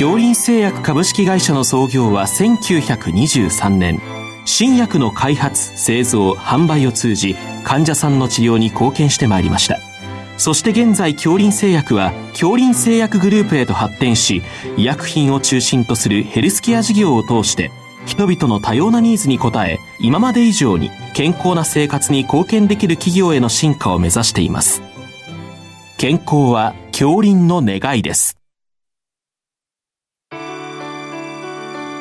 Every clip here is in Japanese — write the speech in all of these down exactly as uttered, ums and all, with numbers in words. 杏林製薬株式会社の創業はせんきゅうひゃくにじゅうさんねん、新薬の開発、製造、販売を通じ患者さんの治療に貢献してまいりました。そして現在、杏林製薬は杏林製薬グループへと発展し、医薬品を中心とするヘルスケア事業を通して人々の多様なニーズに応え、今まで以上に健康な生活に貢献できる企業への進化を目指しています。健康は杏林の願いです。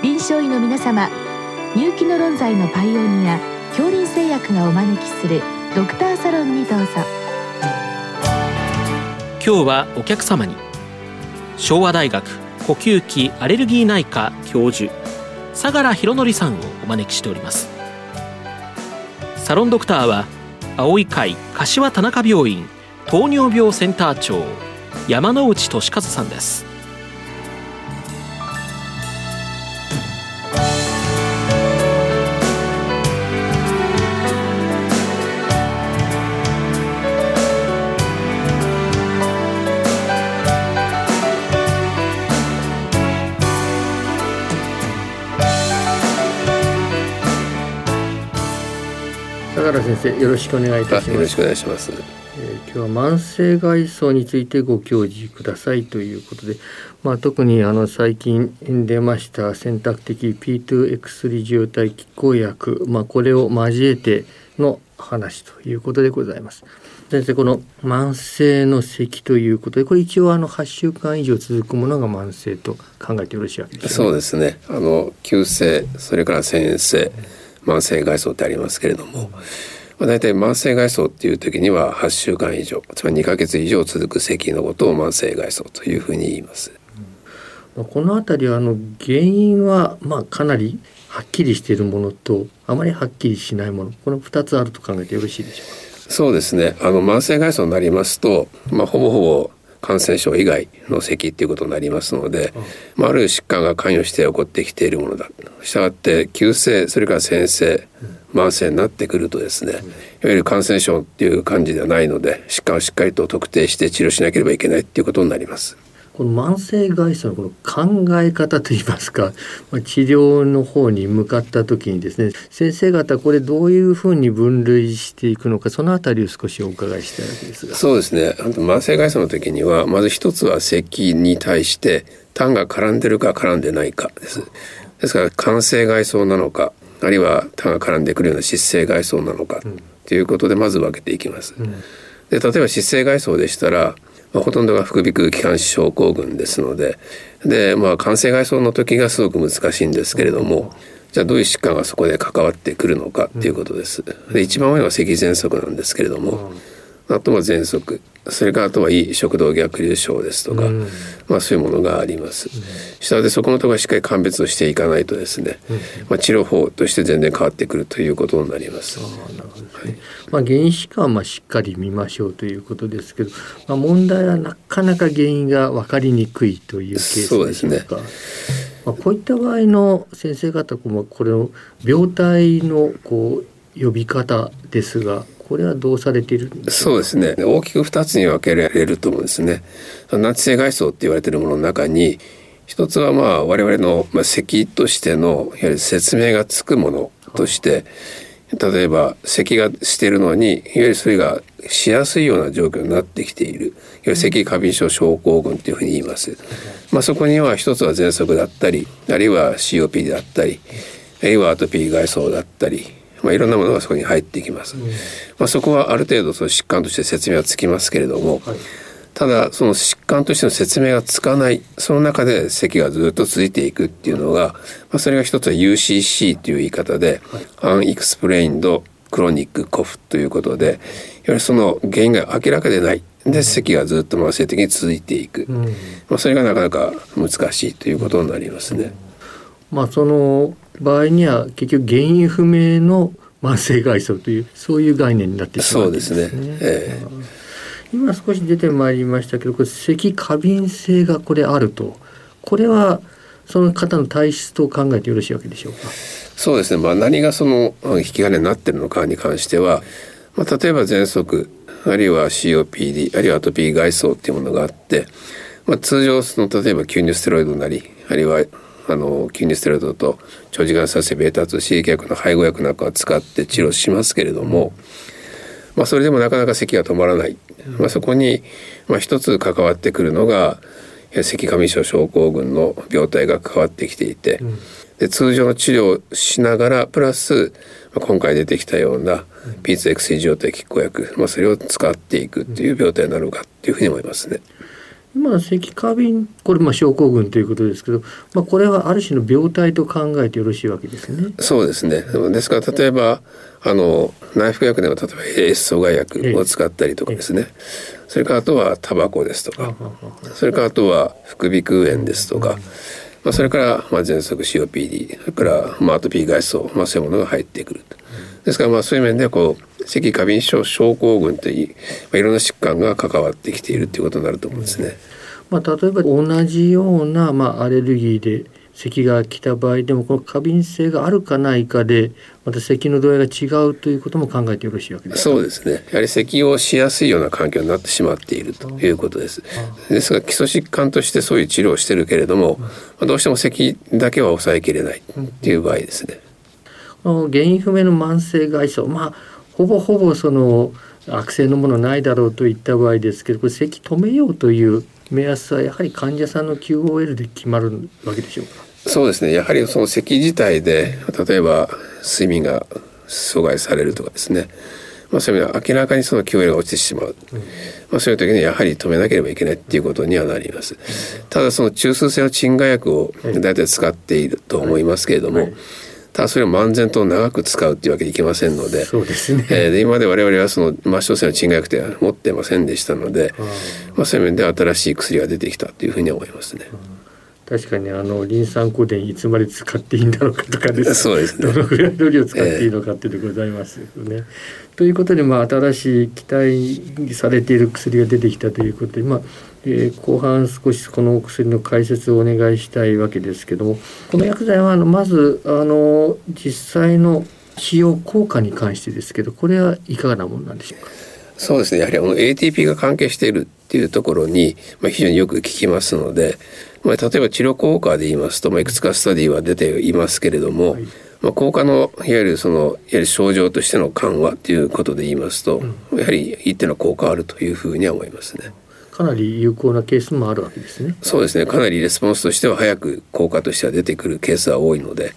臨床医の皆様、入気の論剤のパイオニア杏林製薬がお招きするドクターサロンにどうぞ。今日はお客様に昭和大学呼吸器アレルギー内科教授相良博典さんをお招きしております。サロンドクターは葵会柏田中病院糖尿病センター長山内俊一さんです。相良先生、よろしくお願いいたします。よろしくお願いします、えー、今日は慢性外装についてご教示くださいということで、まあ、特にあの最近出ました選択的 ピーツーエックススリー 受容体拮抗薬、まあ、これを交えての話ということでございます。先生、この慢性の咳ということで、これ一応あのはっしゅうかん以上続くものが慢性と考えてよろしいわけですね。そうですね、あの急性、それから先性、慢性外装ってありますけれども、まあ、大体慢性外装っていう時にははっしゅうかん以上、つまりにかげつ以上続く咳のことを慢性外装というふうに言います、うん、このあたりはあの原因はまあかなりはっきりしているものとあまりはっきりしないもの、このふたつあると考えてよろしいでしょうか。そうですね、あの慢性外装になりますと、まあ、ほぼほぼ感染症以外の咳ということになりますので、まあ、ある疾患が関与して起こってきているものだ。したがって急性、それから先性、慢性になってくるとですね、いわゆる感染症っていう感じではないので、疾患をしっかりと特定して治療しなければいけないということになります。この慢性外装のこの考え方といいますか、治療の方に向かった時にですね、先生方、これどういうふうに分類していくのか、そのあたりを少しお伺いしたいわけですが。そうですね、慢性外装の時にはまず一つは咳に対して痰が絡んでるか絡んでないかです。ですから感性外装なのか、あるいは痰が絡んでくるような湿性外装なのかということでまず分けていきます、うん、で例えば湿性外装でしたら、まあ、ほとんどが副鼻腔気管支症候群ですので、で、まあ、感性外装の時がすごく難しいんですけれども、じゃあどういう疾患がそこで関わってくるのかということです。で、一番多いのは咳喘息なんですけれども、あとは喘息、それからあとは胃食道逆流症ですとか、うん、まあ、そういうものがあります。したのでそこのところはしっかり鑑別をしていかないとですね、まあ、治療法として全然変わってくるということになります。あ、なるほどね。はい、まあ、原因疾患はまあしっかり見ましょうということですけど、まあ、問題はなかなか原因が分かりにくいというケースでしょうか。そうですね。まあ、こういった場合の先生方、これの病態のこう呼び方ですが、これはどうされているんですか。そうですね、大きくふたつに分けられると思うんですね。難治性外装って言われているものの中に、一つはまあ我々の咳としてのやはり説明がつくものとして、例えば咳がしているのに、いわゆるそれがしやすいような状況になってきている、いわゆる咳過敏症症候群というふうに言います、まあ、そこには一つは喘息だったり、あるいは シーオーピーディー だったり、あるいはアトピー外装だったり、まあ、いろんなものがそこに入ってきます、うん、まあ、そこはある程度その疾患として説明はつきますけれども、はい、ただその疾患としての説明がつかない、その中で咳がずっと続いていくっていうのが、まあ、それが一つは ユーシーシー という言い方で、はい、アンエクスプレインドクロニックコフということで、いわゆるその原因が明らかでないで、咳がずっと慢性的に続いていく、うん、まあ、それがなかなか難しいということになりますね、うん、まあ、その場合には結局原因不明の慢性外装という、そういう概念になってしまうんですね。そうですね、えー、今少し出てまいりましたけど、これ咳過敏性がこれあると、これはその方の体質と考えてよろしいわけでしょうか。そうですね、まあ、何がその引き金になっているのかに関しては、まあ、例えば喘息、あるいは シーオーピーディー、 あるいはアトピー外装というものがあって、まあ、通常その例えば吸入ステロイドなりあるいはあの吸入ステロイドと長時間差性 ベータツー刺激薬の配合薬なんかは使って治療しますけれども、まあ、それでもなかなか咳が止まらない、まあ、そこにまあ一つ関わってくるのが咳過敏症症候群の病態が関わってきていて、で通常の治療をしながらプラス今回出てきたような ピーツーエックススリー 受容体拮抗薬、まあ、それを使っていくっていう病態になるかっていうふうに思いますね。まあ、咳過敏、これまあ症候群ということですけど、まあ、これはある種の病態と考えてよろしいわけですね。そうですね。ですから例えばあの内服薬では例えばエース阻害薬を使ったりとかですね、それからあとはタバコですとか、それからあとは副鼻腔炎ですとか、まあ、それからまあ喘息 シーオーピーディー、それからまあアトピー外装、まあ、そういうものが入ってくると。ですからまあそういう面でこう咳過敏症症候群という、まあ、いろんな疾患が関わってきているということになると思うんですね。まあ、例えば同じような、まあ、アレルギーで咳が来た場合でもこの過敏性があるかないかでまた咳の度合いが違うということも考えてよろしいわけですか。そうですね。やはり咳をしやすいような環境になってしまっているということです。ですが基礎疾患としてそういう治療をしているけれども、まあ、どうしても咳だけは抑えきれないという場合ですね。原因不明の慢性外傷、まあ、ほぼほぼその悪性のものないだろうといった場合ですけど、これ咳止めようという目安はやはり患者さんの キューオーエル で決まるわけでしょうか。そうですね。やはりその咳自体で例えば睡眠が阻害されるとかですね、まあ、そういう意味では明らかにその キューオーエル が落ちてしまう、まあ、そういう時にやはり止めなければいけないっていうことにはなります。ただその中枢性の鎮害薬を大体使っていると思いますけれども、はいはいはい、ただそれを漫然と長く使うというわけにいきませんの で, そうです、ねえー、で今まで我々はその末梢性の鎮害薬では持ってませんでしたので、あ、まあ、そういう面で新しい薬が出てきたというふうに思いますね。確かにあのリン酸コデンいつまで使っていいんだろうかとかです、ね、そうですね、どのぐらいの量使っていいのかっていうのございますよね、えー、ということで、まあ、新しい期待されている薬が出てきたということで、まあえー、後半少しこのお薬の解説をお願いしたいわけですけども、この薬剤はあのまずあの実際の使用効果に関してですけど、これはいかがなものなんでしょうか。そうですね。やはりあの エーティーピー が関係しているっていうところに、まあ、非常によく効きますので、まあ、例えば治療効果で言いますと、まあ、いくつかスタディは出ていますけれども、はい、まあ、効果のいわゆるそのいわゆる症状としての緩和ということで言いますと、うん、やはり一定の効果があるというふうには思いますね。かなり有効なケースもあるわけですね。そうですね。かなりレスポンスとしては早く効果としては出てくるケースは多いので、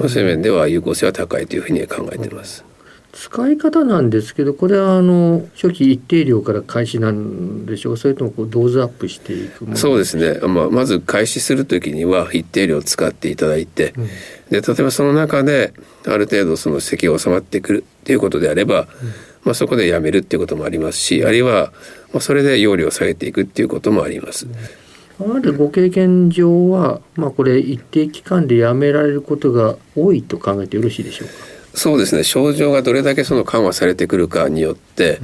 まあ、そういう面では有効性は高いというふうに考えています。うん、使い方なんですけど、これはあの初期一定量から開始なんでしょう、それともこうドーズアップしていくもの。そうですね、まあ、まず開始するときには一定量使っていただいて、うん、で例えばその中である程度その咳が収まってくるということであれば、うん、まあ、そこでやめるということもありますし、あるいはまあそれで容量を下げていくということもあります、うん、今までご経験上は、まあ、これ一定期間でやめられることが多いと考えてよろしいでしょうか。そうですね。症状がどれだけその緩和されてくるかによって、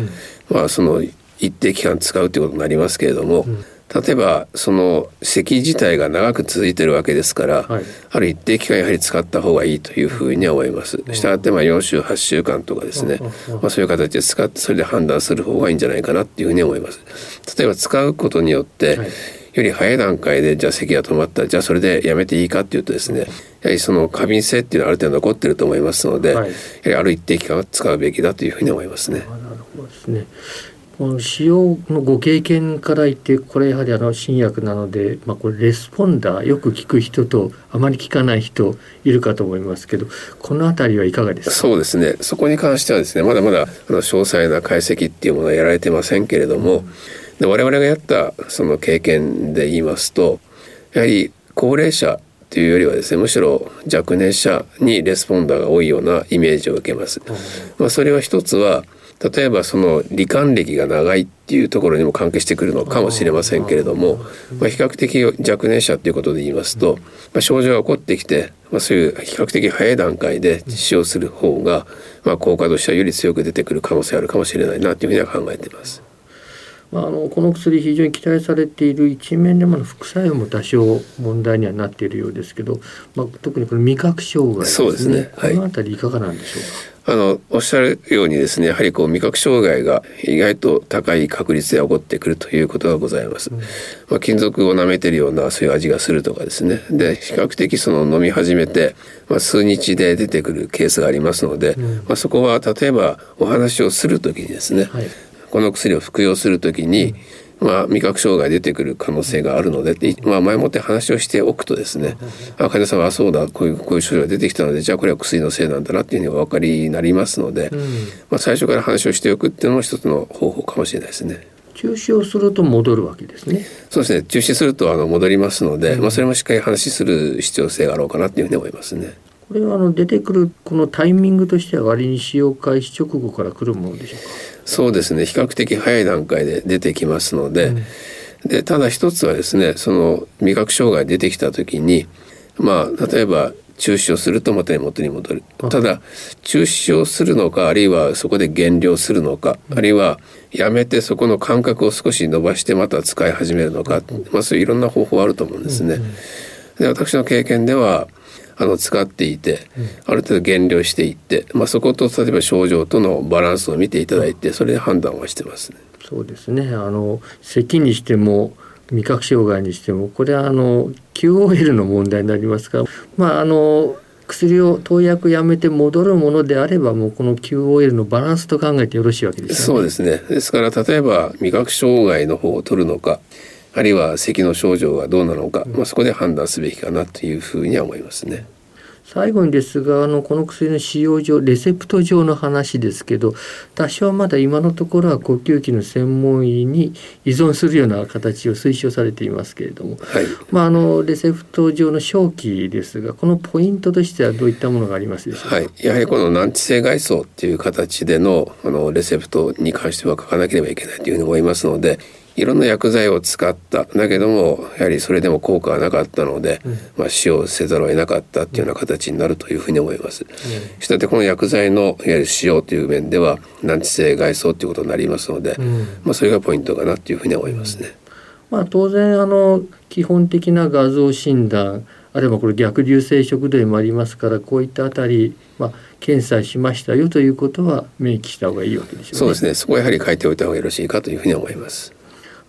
うん、まあ、その一定期間使うということになりますけれども、うん、例えばその咳自体が長く続いているわけですから、はい、ある一定期間やはり使った方がいいというふうに思います。したがってまあよんしゅうはっしゅうかんとかですね、まあ、そういう形で使ってそれで判断する方がいいんじゃないかなというふうに思います。例えば使うことによって、はい、より早い段階でじゃあ咳が止まった、じゃあそれでやめていいかっていうとですね、やはりその過敏性っていうのはある程度残ってると思いますので、はい、やはりある一定期間は使うべきだというふうに思いますね。なるほどですね。この使用のご経験から言って、これやはりあの新薬なので、まあ、これレスポンダーよく効く人とあまり効かない人いるかと思いますけど、このあたりはいかがですか。そうですね。そこに関してはですね、まだまだあの詳細な解析っていうものはやられてませんけれども、うん、で我々がやったその経験で言いますと、やはり高齢者というよりはですね、むしろ若年者にレスポンダーが多いようなイメージを受けます。まあ、それは一つは例えばその罹患歴が長いっていうところにも関係してくるのかもしれませんけれども、まあ、比較的若年者ということで言いますと、まあ、症状が起こってきて、まあ、そういう比較的早い段階で使用する方が、まあ、効果としてはより強く出てくる可能性あるかもしれないなというふうには考えています。まあ、あのこの薬非常に期待されている一面でも副作用も多少問題にはなっているようですけど、まあ、特にこの味覚障害ですね。そうですね、はい、このあたりいかがなんでしょうか。あのおっしゃるようにですね、やはりこう味覚障害が意外と高い確率で起こってくるということがございます。うん、まあ、金属を舐めてるようなそういう味がするとかですね。で、比較的その飲み始めて、まあ、数日で出てくるケースがありますので、うん、まあ、そこは例えばお話をするときにですね、はい、この薬を服用するときに、うん、まあ、味覚障害出てくる可能性があるので、まあ、前もって話をしておくとですね、あ、患者さんはそうだ、こういう、こういう症状が出てきたので、じゃあこれは薬のせいなんだなっていうふうにお分かりになりますので、うん、まあ、最初から話をしておくっていうのも一つの方法かもしれないですね。中止をすると戻るわけですね。そうですね、中止するとあの戻りますので、うん、まあ、それもしっかり話する必要性があろうかなっていうふうに思いますね。これはあの出てくるこのタイミングとしては割に使用開始直後から来るものでしょうか。そうですね、比較的早い段階で出てきますので、うん、でただ一つはですね、その味覚障害出てきた時に、まあ、例えば中止をするとまた元に戻る。ただ中止をするのか、あるいはそこで減量するのか、あるいはやめてそこの間隔を少し伸ばしてまた使い始めるのか、まあ、そういういろんな方法あると思うんですね。で、私の経験ではあの使っていて、ある程度減量していって、まあ、そこと例えば症状とのバランスを見ていただいて、それで判断はしてますね。そうですね、あの咳にしても味覚障害にしても、これはあの キューオーエル の問題になりますから、まあ、あの薬を投薬やめて戻るものであれば、もうこの キューオーエル のバランスと考えてよろしいわけですよね。そうですね、ですから例えば味覚障害の方を取るのか、あるいは咳の症状がどうなのか、まあ、そこで判断すべきかなというふうには思いますね。最後にですが、あのこの薬の使用上、レセプト上の話ですけど、私はまだ今のところは呼吸器の専門医に依存するような形を推奨されていますけれども、はい、まあ、あのレセプト上の消去ですが、このポイントとしてはどういったものがありますでしょうか。はい、やはりこの難治性外装っていう形で の, あのレセプトに関しては書かなければいけないというふうに思いますので、いろんな薬剤を使っただけどもやはりそれでも効果がなかったので、うん、まあ、使用せざるを得なかったというような形になるというふうに思います。うん、したってこの薬剤のいわゆる使用という面では難治性外装ということになりますので、うん、まあ、それがポイントかなというふうに思いますね。うん、まあ、当然あの基本的な画像診断、あればこれ逆流性食道炎もありますから、こういったあたり、まあ、検査しましたよということは明記した方がいいわけでしょうね。そうですね、そこはやはり書いておいた方がよろしいかというふうに思います。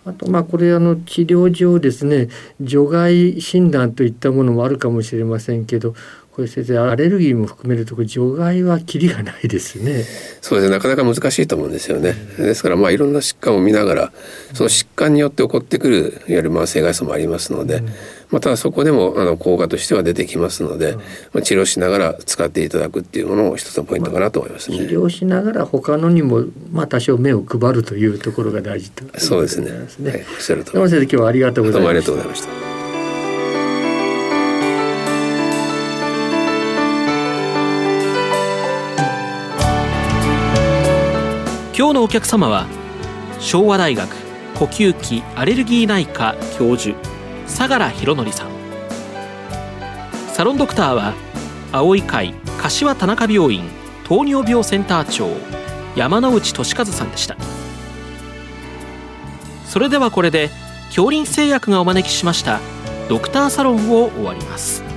あと、まあ、これあの治療上ですね、除外診断といったものもあるかもしれませんけど、これ先生、アレルギーも含めるとこれ除外はキリがないですね。そうですね、なかなか難しいと思うんですよね。うん、ですから、まあ、いろんな疾患を見ながら、その疾患によって起こってくるいわゆる慢性外装もありますので、うん、まあ、ただそこでもあの効果としては出てきますので、うん、まあ、治療しながら使っていただくっていうものも一つのポイントかなと思いますね。まあ、治療しながら他のにも、まあ、多少目を配るというところが大事ということですね。そうですね、はい、おっしゃるとおり。先生、今日はありがとうございました。どうもありがとうございました。今日のお客様は昭和大学呼吸器アレルギー内科教授相良博典さん、サロンドクターは青い会柏田中病院糖尿病センター長山内俊一さんでした。それではこれで杏林製薬がお招きしましたドクターサロンを終わります。